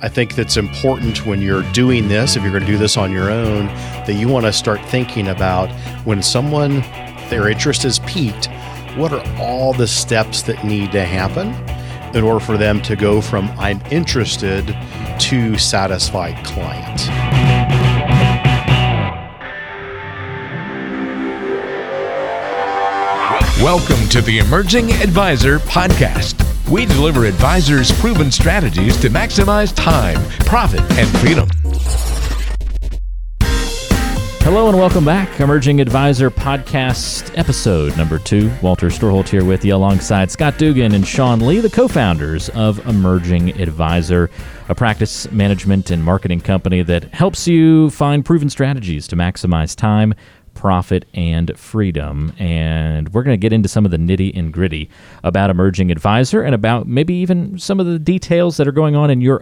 I think that's important when you're doing this, if you're going to do this on your own, that you want to start thinking about when someone, their interest is piqued, what are all the steps that need to happen in order for them to go from I'm interested to satisfied client. Welcome to the Emerging Advisor Podcast. We deliver advisors' proven strategies to maximize time, profit, and freedom. Hello and welcome back. Emerging Advisor Podcast, episode number 2. Walter Storholt here with you alongside Scott Dugan and Sean Lee, the co-founders of Emerging Advisor, a practice management and marketing company that helps you find proven strategies to maximize time, profit, and freedom. And we're going to get into some of the nitty and gritty about Emerging Advisor and about maybe even some of the details that are going on in your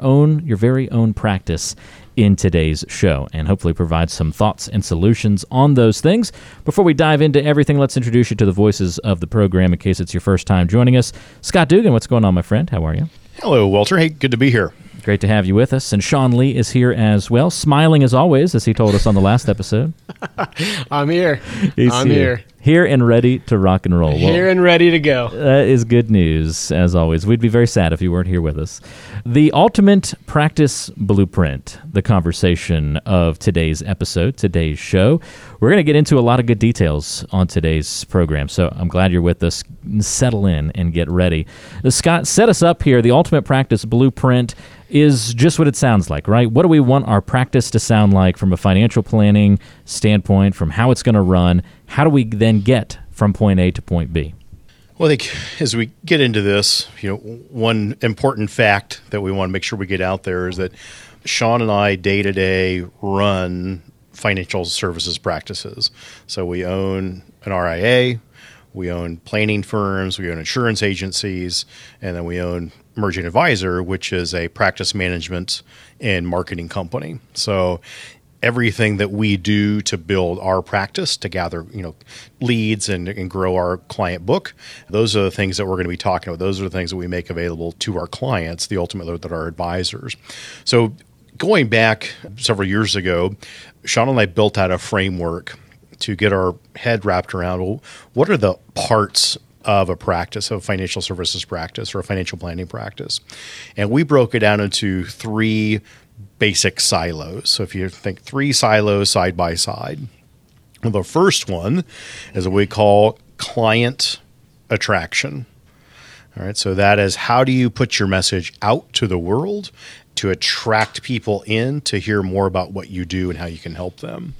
very own practice in today's show, and hopefully provide some thoughts and solutions on those things. Before we dive into everything, let's introduce you to the voices of the program in case it's your first time joining us. Scott Dugan, what's going on, my friend? How are you? Hello, Walter. Hey, good to be here. Great to have you with us. And Sean Lee is here as well, smiling as always, as he told us on the last episode. I'm here. Here and ready to rock and roll. Well, here and ready to go. That is good news, as always. We'd be very sad if you weren't here with us. The ultimate practice blueprint, the conversation of today's episode, today's show. We're going to get into a lot of good details on today's program, so I'm glad you're with us. Settle in and get ready. Scott, set us up here. The ultimate practice blueprint is just what it sounds like, right? What do we want our practice to sound like from a financial planning standpoint, from how it's going to run? How do we then get from point A to point B? Well, I think as we get into this, one important fact that we want to make sure we get out there is that Sean and I day-to-day run financial services practices. So we own an RIA, we own planning firms, we own insurance agencies, and then we own Emerging Advisor, which is a practice management and marketing company. So everything that we do to build our practice, to gather leads and grow our client book, those are the things that we're going to be talking about. Those are the things that we make available to our clients, the ultimate that are advisors. So going back several years ago, Sean and I built out a framework to get our head wrapped around, well, what are the parts of a practice, of a financial services practice or a financial planning practice? And we broke it down into 3 basic silos. So if you think 3 silos side by side, well, the first one is what we call client attraction. All right, so that is, how do you put your message out to the world to attract people in to hear more about what you do and how you can help them?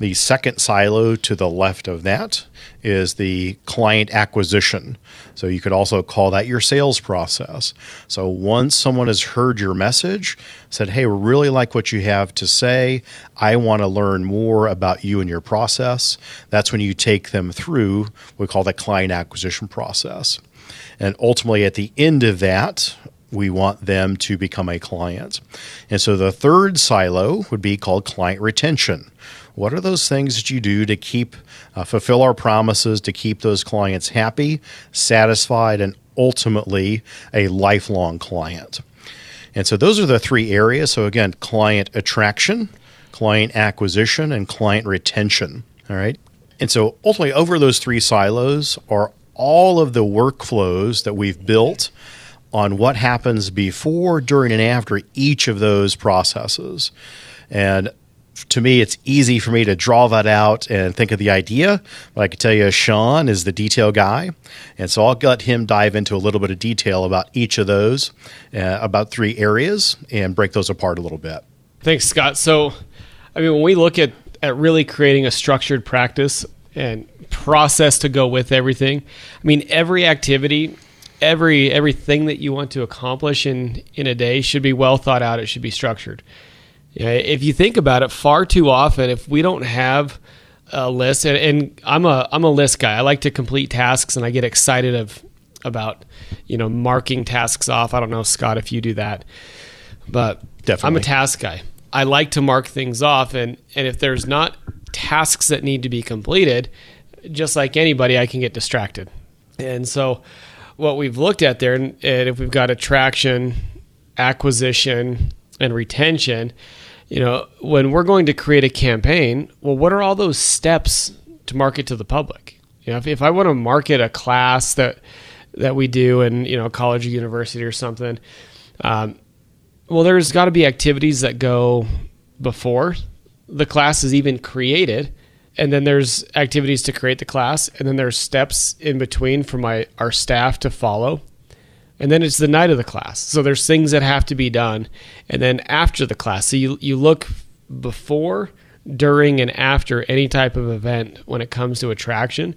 The second silo to the left of that is the client acquisition. So you could also call that your sales process. So once someone has heard your message, said, hey, we really like what you have to say, I want to learn more about you and your process, that's when you take them through what we call the client acquisition process. And ultimately at the end of that, we want them to become a client. And so the third silo would be called client retention. What are those things that you do to keep, fulfill our promises, to keep those clients happy, satisfied, and ultimately a lifelong client? And so those are the 3 areas. So again, client attraction, client acquisition, and client retention. All right. And so ultimately over those 3 silos are all of the workflows that we've built on what happens before, during, and after each of those processes. And to me, it's easy for me to draw that out and think of the idea, but I can tell you Sean is the detail guy, and so I'll let him dive into a little bit of detail about each of those, about 3 areas, and break those apart a little bit. Thanks, Scott. So, when we look at really creating a structured practice and process to go with everything, every activity, everything that you want to accomplish in a day should be well thought out. It should be structured. If you think about it, far too often, if we don't have a list, and I'm a list guy. I like to complete tasks, and I get excited about marking tasks off. I don't know, Scott, if you do that, but definitely. I'm a task guy. I like to mark things off, and if there's not tasks that need to be completed, just like anybody, I can get distracted. And so what we've looked at there, and if we've got attraction, acquisition, and retention, you know, when we're going to create a campaign, well, what are all those steps to market to the public? You know, if I want to market a class that we do in, you know, college or university or something, well, there's got to be activities that go before the class is even created. And then there's activities to create the class. And then there's steps in between for our staff to follow. And then it's the night of the class. So there's things that have to be done. And then after the class, so you look before, during, and after any type of event when it comes to attraction.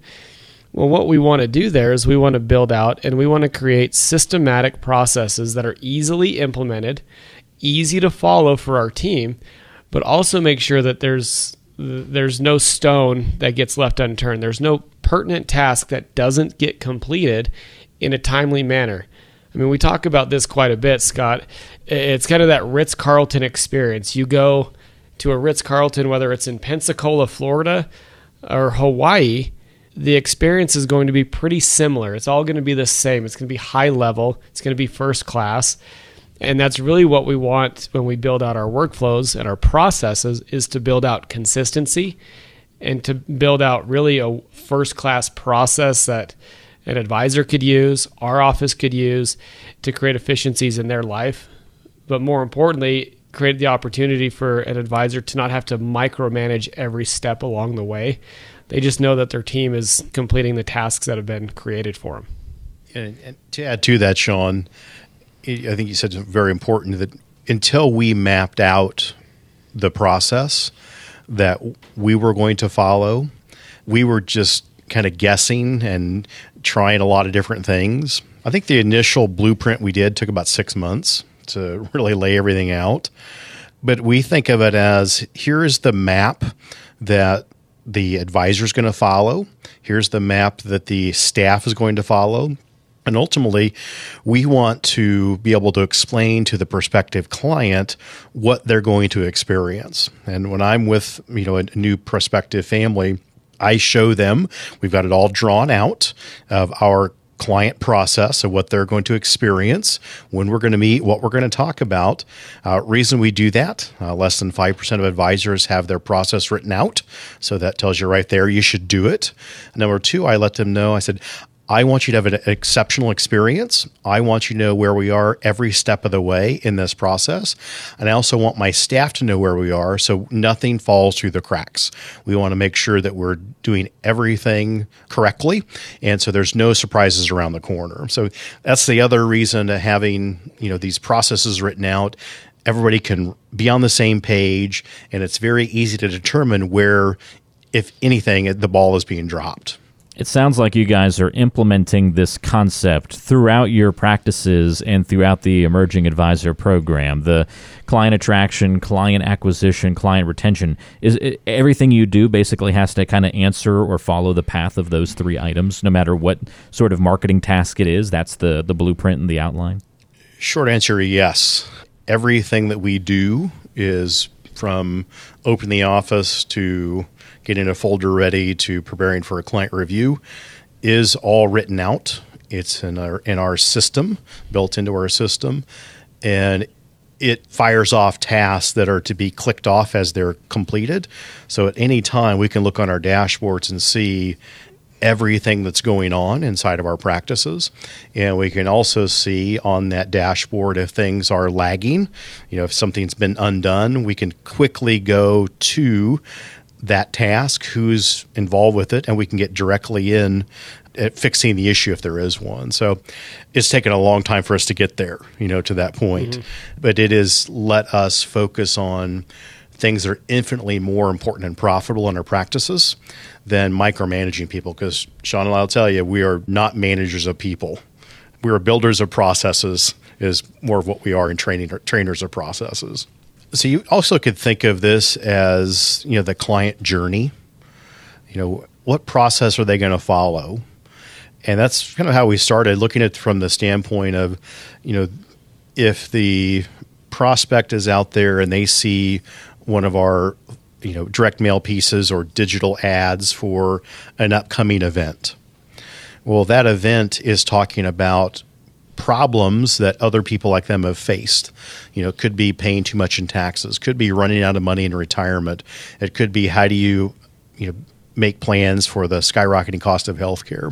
Well, what we want to do there is we want to build out and we want to create systematic processes that are easily implemented, easy to follow for our team, but also make sure that there's no stone that gets left unturned. There's no pertinent task that doesn't get completed in a timely manner. I mean, we talk about this quite a bit, Scott. It's kind of that Ritz-Carlton experience. You go to a Ritz-Carlton, whether it's in Pensacola, Florida, or Hawaii, the experience is going to be pretty similar. It's all going to be the same. It's going to be high level. It's going to be first class. And that's really what we want when we build out our workflows and our processes, is to build out consistency and to build out really a first class process that an advisor could use, our office could use to create efficiencies in their life. But more importantly, create the opportunity for an advisor to not have to micromanage every step along the way. They just know that their team is completing the tasks that have been created for them. And to add to that, Sean, I think you said something very important, that until we mapped out the process that we were going to follow, we were just kind of guessing and trying a lot of different things. I think the initial blueprint we did took about 6 months to really lay everything out. But we think of it as, here is the map that the advisor is going to follow. Here's the map that the staff is going to follow. And ultimately, we want to be able to explain to the prospective client what they're going to experience. And when I'm with, you know, a new prospective family, I show them, we've got it all drawn out of our client process of what they're going to experience, when we're going to meet, what we're going to talk about. Reason we do that, less than 5% of advisors have their process written out. So that tells you right there, you should do it. Number two, I let them know, I said, I want you to have an exceptional experience. I want you to know where we are every step of the way in this process. And I also want my staff to know where we are, so nothing falls through the cracks. We want to make sure that we're doing everything correctly, and so there's no surprises around the corner. So that's the other reason to having, you know, these processes written out. Everybody can be on the same page, and it's very easy to determine where, if anything, the ball is being dropped. It sounds like you guys are implementing this concept throughout your practices and throughout the Emerging Advisor program. The client attraction, client acquisition, client retention, is it, everything you do basically has to kind of answer or follow the path of those three items, no matter what sort of marketing task it is. That's the blueprint and the outline. Short answer, yes. Everything that we do is from opening the office to getting a folder ready to preparing for a client review is all written out. It's in our system, built into our system, and it fires off tasks that are to be clicked off as they're completed. So at any time, we can look on our dashboards and see everything that's going on inside of our practices. And we can also see on that dashboard if things are lagging, you know, if something's been undone, we can quickly go to that task, who's involved with it, and we can get directly in at fixing the issue if there is one. So it's taken a long time for us to get there, you know, to that point. Mm-hmm. But it has let us focus on things that are infinitely more important and profitable in our practices than micromanaging people. Because Sean and I will tell you, we are not managers of people. We are builders of processes is more of what we are, in trainers of processes. So you also could think of this as, you know, the client journey. You know, what process are they going to follow? And that's kind of how we started, looking at from the standpoint of, you know, if the prospect is out there and they see one of our, you know, direct mail pieces or digital ads for an upcoming event. Well, that event is talking about problems that other people like them have faced. You know, it could be paying too much in taxes, could be running out of money in retirement. It could be how do you, make plans for the skyrocketing cost of healthcare.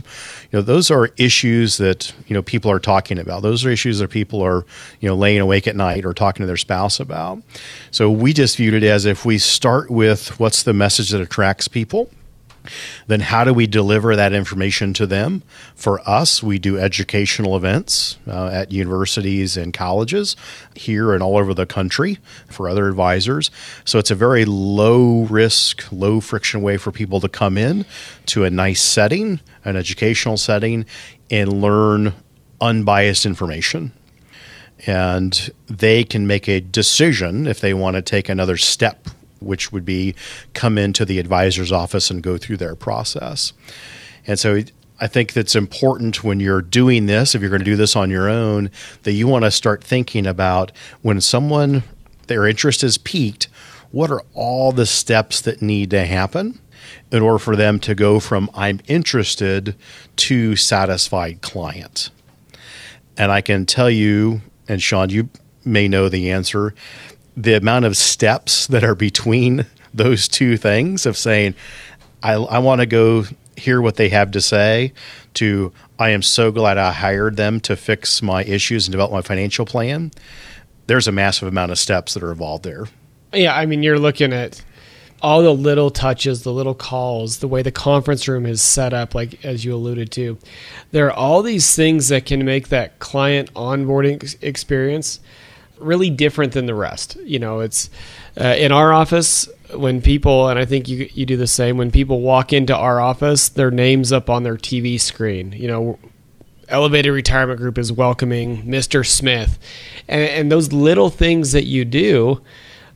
You know, those are issues that, people are talking about. Those are issues that people are, laying awake at night or talking to their spouse about. So we just viewed it as if we start with what's the message that attracts people, then how do we deliver that information to them? For us, we do educational events at universities and colleges here and all over the country for other advisors. So it's a very low risk, low friction way for people to come in to a nice setting, an educational setting, and learn unbiased information. And they can make a decision if they want to take another step, which would be come into the advisor's office and go through their process. And so I think that's important when you're doing this, if you're going to do this on your own, that you want to start thinking about when someone, their interest is piqued, what are all the steps that need to happen in order for them to go from I'm interested to satisfied client? And I can tell you, and Sean, you may know the answer, the amount of steps that are between those two things of saying, I want to go hear what they have to say to, I am so glad I hired them to fix my issues and develop my financial plan. There's a massive amount of steps that are involved there. Yeah. I mean, you're looking at all the little touches, the little calls, the way the conference room is set up, like as you alluded to, there are all these things that can make that client onboarding experience really different than the rest. It's in our office when people, and I think you do the same, when people walk into our office, their name's up on their TV screen. Elevated Retirement Group is welcoming Mr. Smith. And those little things that you do,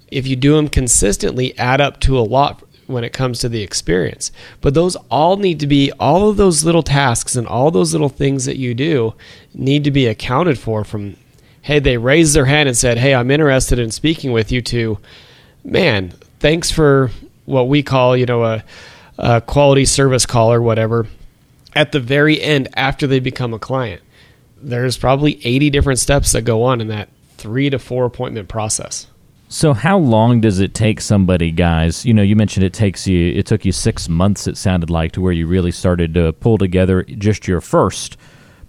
if you do them consistently, add up to a lot when it comes to the experience. But those all need to be, all of those little tasks and all those little things that you do need to be accounted for from, hey, they raised their hand and said, hey, I'm interested in speaking with you, to, man, thanks for what we call, a quality service call or whatever. At the very end, after they become a client, there's probably 80 different steps that go on in that 3 to 4 appointment process. So how long does it take somebody, guys? You mentioned it took you 6 months, it sounded like, to where you really started to pull together just your first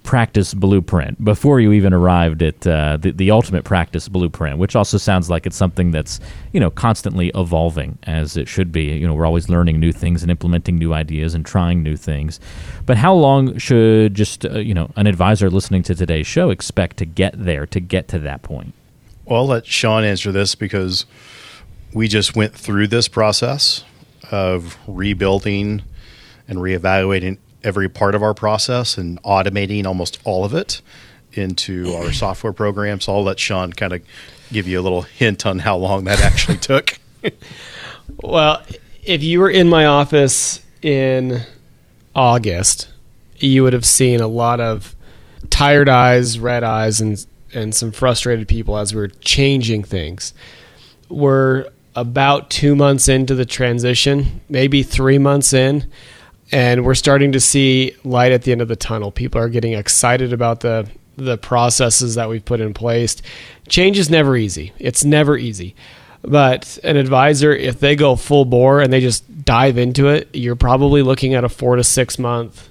practice blueprint before you even arrived at the ultimate practice blueprint, which also sounds like it's something that's, constantly evolving, as it should be. We're always learning new things and implementing new ideas and trying new things. But how long should just, an advisor listening to today's show expect to get there, to get to that point? Well, I'll let Sean answer this because we just went through this process of rebuilding and reevaluating every part of our process and automating almost all of it into our software program. So I'll let Sean kind of give you a little hint on how long that actually took. Well, if you were in my office in August, you would have seen a lot of tired eyes, red eyes, and some frustrated people as we were changing things. We're about 2 months into the transition, maybe 3 months in, and we're starting to see light at the end of the tunnel. People are getting excited about the processes that we've put in place. Change is never easy. It's never easy. But an advisor, if they go full bore and they just dive into it, you're probably looking at a 4 to 6 month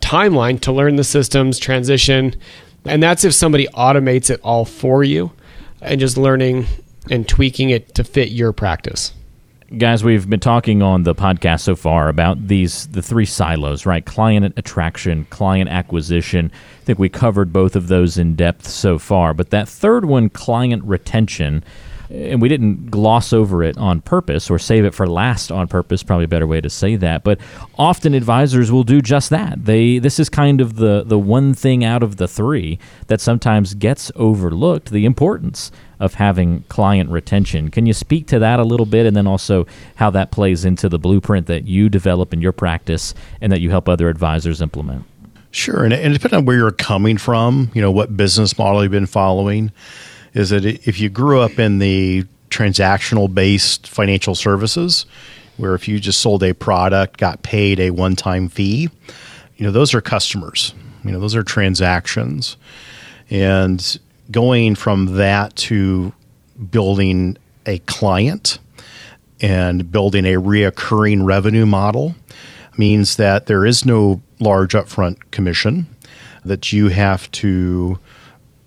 timeline to learn the systems, transition. And that's if somebody automates it all for you and just learning and tweaking it to fit your practice. Guys, we've been talking on the podcast so far about the three silos, right? Client attraction, client acquisition. I think we covered both of those in depth so far. But that third one, client retention, and we didn't gloss over it on purpose or save it for last on purpose, probably a better way to say that. But often advisors will do just that. This is kind of the one thing out of the three that sometimes gets overlooked, the importance of having client retention. Can you speak to that a little bit, and then also how that plays into the blueprint that you develop in your practice and that you help other advisors implement? Sure. And depending on where you're coming from, what business model you've been following, is that if you grew up in the transactional-based financial services, where if you just sold a product, got paid a one-time fee, those are customers. Those are transactions. And going from that to building a client and building a reoccurring revenue model means that there is no large upfront commission, that you have to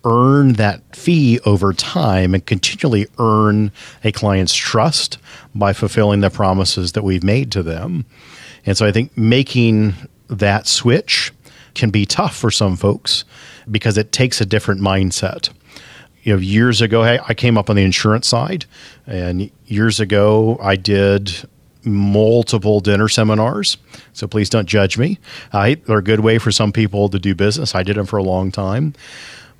earn that fee over time and continually earn a client's trust by fulfilling the promises that we've made to them. And so I think making that switch can be tough for some folks because it takes a different mindset. You know, years ago, I came up on the insurance side, and years ago I did multiple dinner seminars. So please don't judge me. They're a good way for some people to do business. I did them for a long time.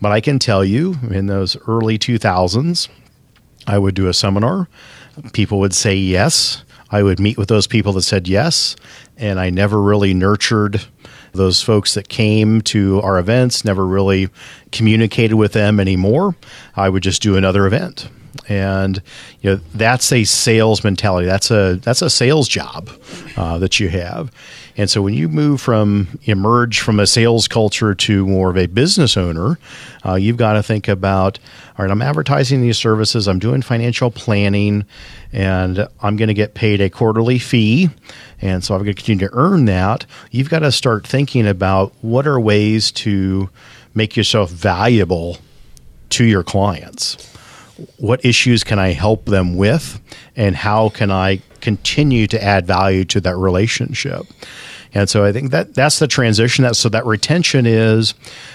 But I can tell you, in those early 2000s, I would do a seminar. People would say yes. I would meet with those people that said yes. And I never really nurtured those folks that came to our events, never really communicated with them anymore. I would just do another event. And you know, that's a sales mentality. That's a sales job that you have. And so when you emerge from a sales culture to more of a business owner, you've got to think about, all right, I'm advertising these services, I'm doing financial planning, and I'm going to get paid a quarterly fee. And so I'm going to continue to earn that. You've got to start thinking about what are ways to make yourself valuable to your clients. What issues can I help them with, and how can I continue to add value to that relationship? And so I think that that's the transition. So that retention is,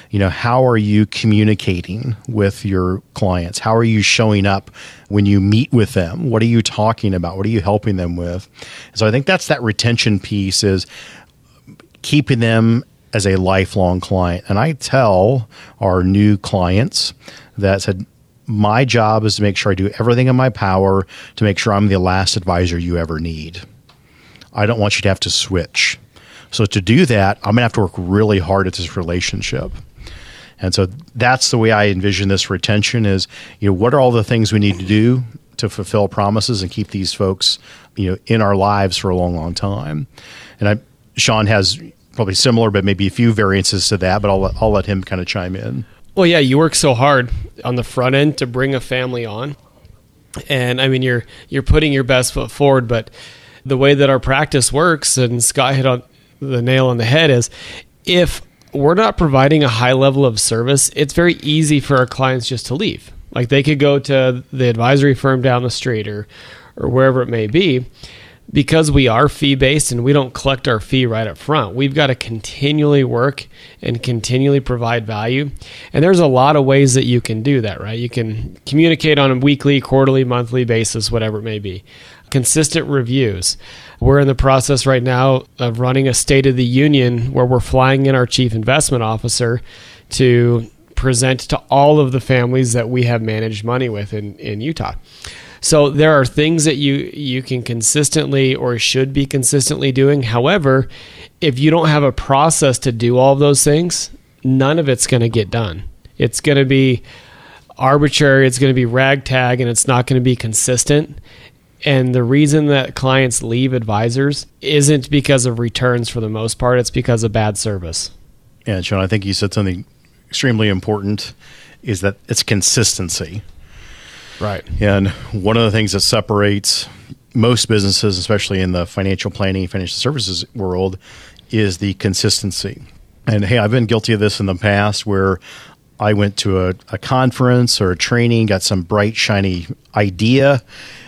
you know, how are you communicating with your clients? How are you showing up when you meet with them? What are you talking about? What are you helping them with? So I think that's that retention piece, is keeping them as a lifelong client. And I tell our new clients that said, my job is to make sure I do everything in my power to make sure I'm the last advisor you ever need. I don't want you to have to switch. So to do that, I'm going to have to work really hard at this relationship. And so that's the way I envision this retention is, you know, what are all the things we need to do to fulfill promises and keep these folks, you know, in our lives for a long, long time. And Sean has probably similar, but maybe a few variances to that, but I'll let him kind of chime in. Well, yeah, you work so hard on the front end to bring a family on. And I mean, you're putting your best foot forward, but the way that our practice works, and Scott hit on the nail on the head, is if we're not providing a high level of service, it's very easy for our clients just to leave. Like, they could go to the advisory firm down the street or wherever it may be. Because we are fee-based and we don't collect our fee right up front, we've got to continually work and continually provide value. And there's a lot of ways that you can do that, right? You can communicate on a weekly, quarterly, monthly basis, whatever it may be. Consistent reviews. We're in the process right now of running a State of the Union where we're flying in our chief investment officer to present to all of the families that we have managed money with in Utah. So there are things that you can consistently or should be consistently doing. However, if you don't have a process to do all of those things, none of it's going to get done. It's going to be arbitrary, it's going to be ragtag, and it's not going to be consistent. And the reason that clients leave advisors isn't because of returns for the most part, it's because of bad service. Yeah, Sean, I think you said something extremely important, is that it's consistency. Right. And one of the things that separates most businesses, especially in the financial planning, financial services world, is the consistency. And hey, I've been guilty of this in the past where I went to a conference or a training, got some bright, shiny idea,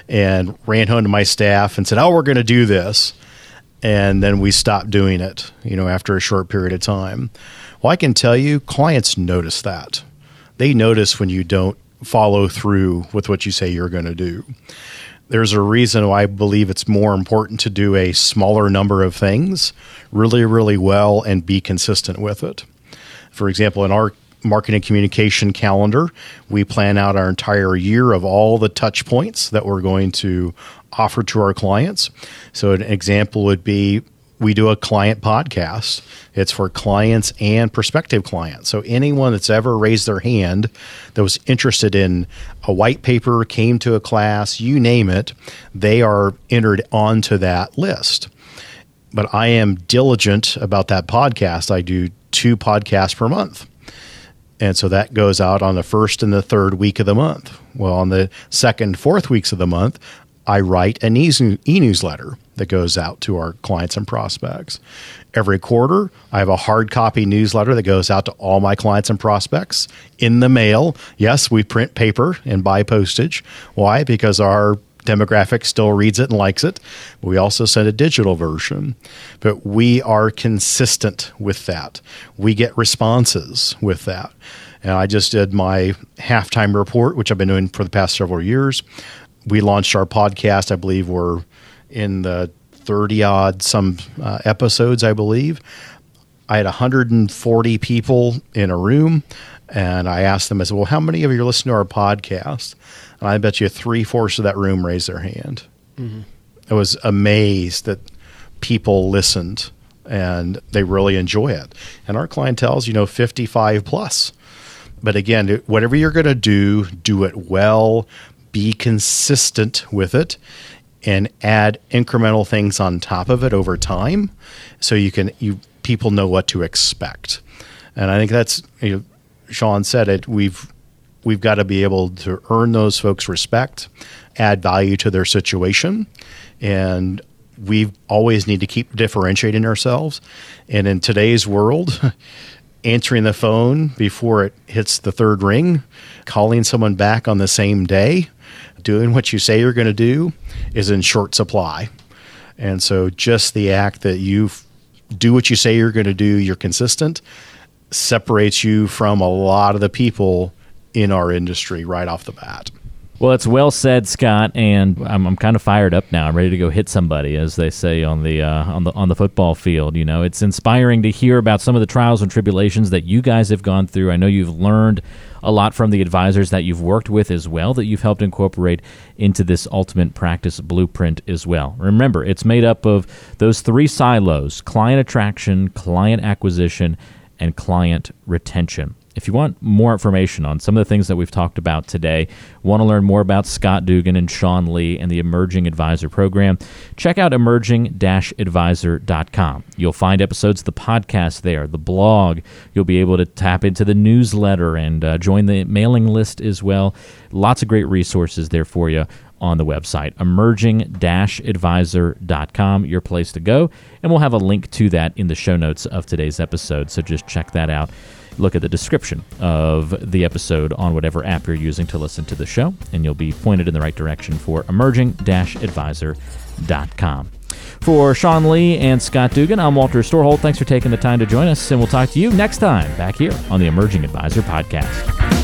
and ran home to my staff and said, oh, we're going to do this. And then we stopped doing it, you know, after a short period of time. Well, I can tell you, clients notice that. They notice when you don't follow through with what you say you're going to do. There's a reason why I believe it's more important to do a smaller number of things really, really well and be consistent with it. For example, in our marketing communication calendar, we plan out our entire year of all the touch points that we're going to offer to our clients. So an example would be, we do a client podcast. It's for clients and prospective clients. So anyone that's ever raised their hand that was interested in a white paper, came to a class, you name it, they are entered onto that list. But I am diligent about that podcast. I do 2 podcasts per month. And so that goes out on the first and the third week of the month. Well, on the second, fourth weeks of the month, I write an e-newsletter that goes out to our clients and prospects. Every quarter, I have a hard copy newsletter that goes out to all my clients and prospects in the mail. Yes, we print paper and buy postage. Why? Because our demographic still reads it and likes it. We also send a digital version, but we are consistent with that. We get responses with that. And I just did my halftime report, which I've been doing for the past several years. We launched our podcast. I believe we're in the 30-odd some episodes, I believe. I had 140 people in a room, and I asked them, I said, well, how many of you listen to our podcast? And I bet you 3/4 of that room raised their hand. Mm-hmm. I was amazed that people listened, and they really enjoy it. And our clientele is, 55 plus. But again, whatever you're going to do, do it well. Be consistent with it and add incremental things on top of it over time so people know what to expect. And I think that's, Sean said it, we've got to be able to earn those folks' respect, add value to their situation, and we always need to keep differentiating ourselves. And in today's world, answering the phone before it hits the third ring, calling someone back on the same day, doing what you say you're going to do is in short supply. And so just the act that you do what you say you're going to do, you're consistent, separates you from a lot of the people in our industry right off the bat. Well, it's well said, Scott, and I'm kind of fired up now. I'm ready to go hit somebody, as they say on the football field. It's inspiring to hear about some of the trials and tribulations that you guys have gone through. I know you've learned a lot from the advisors that you've worked with as well, that you've helped incorporate into this ultimate practice blueprint as well. Remember, it's made up of those three silos: client attraction, client acquisition, and client retention. If you want more information on some of the things that we've talked about today, want to learn more about Scott Dugan and Sean Lee and the Emerging Advisor Program, check out emerging-advisor.com. You'll find episodes of the podcast there, the blog. You'll be able to tap into the newsletter and join the mailing list as well. Lots of great resources there for you on the website, emerging-advisor.com, your place to go. And we'll have a link to that in the show notes of today's episode, so just check that out. Look at the description of the episode on whatever app you're using to listen to the show, and you'll be pointed in the right direction for emerging-advisor.com. For Sean Lee and Scott Dugan, I'm Walter Storholt. Thanks for taking the time to join us, and we'll talk to you next time back here on the Emerging Advisor Podcast.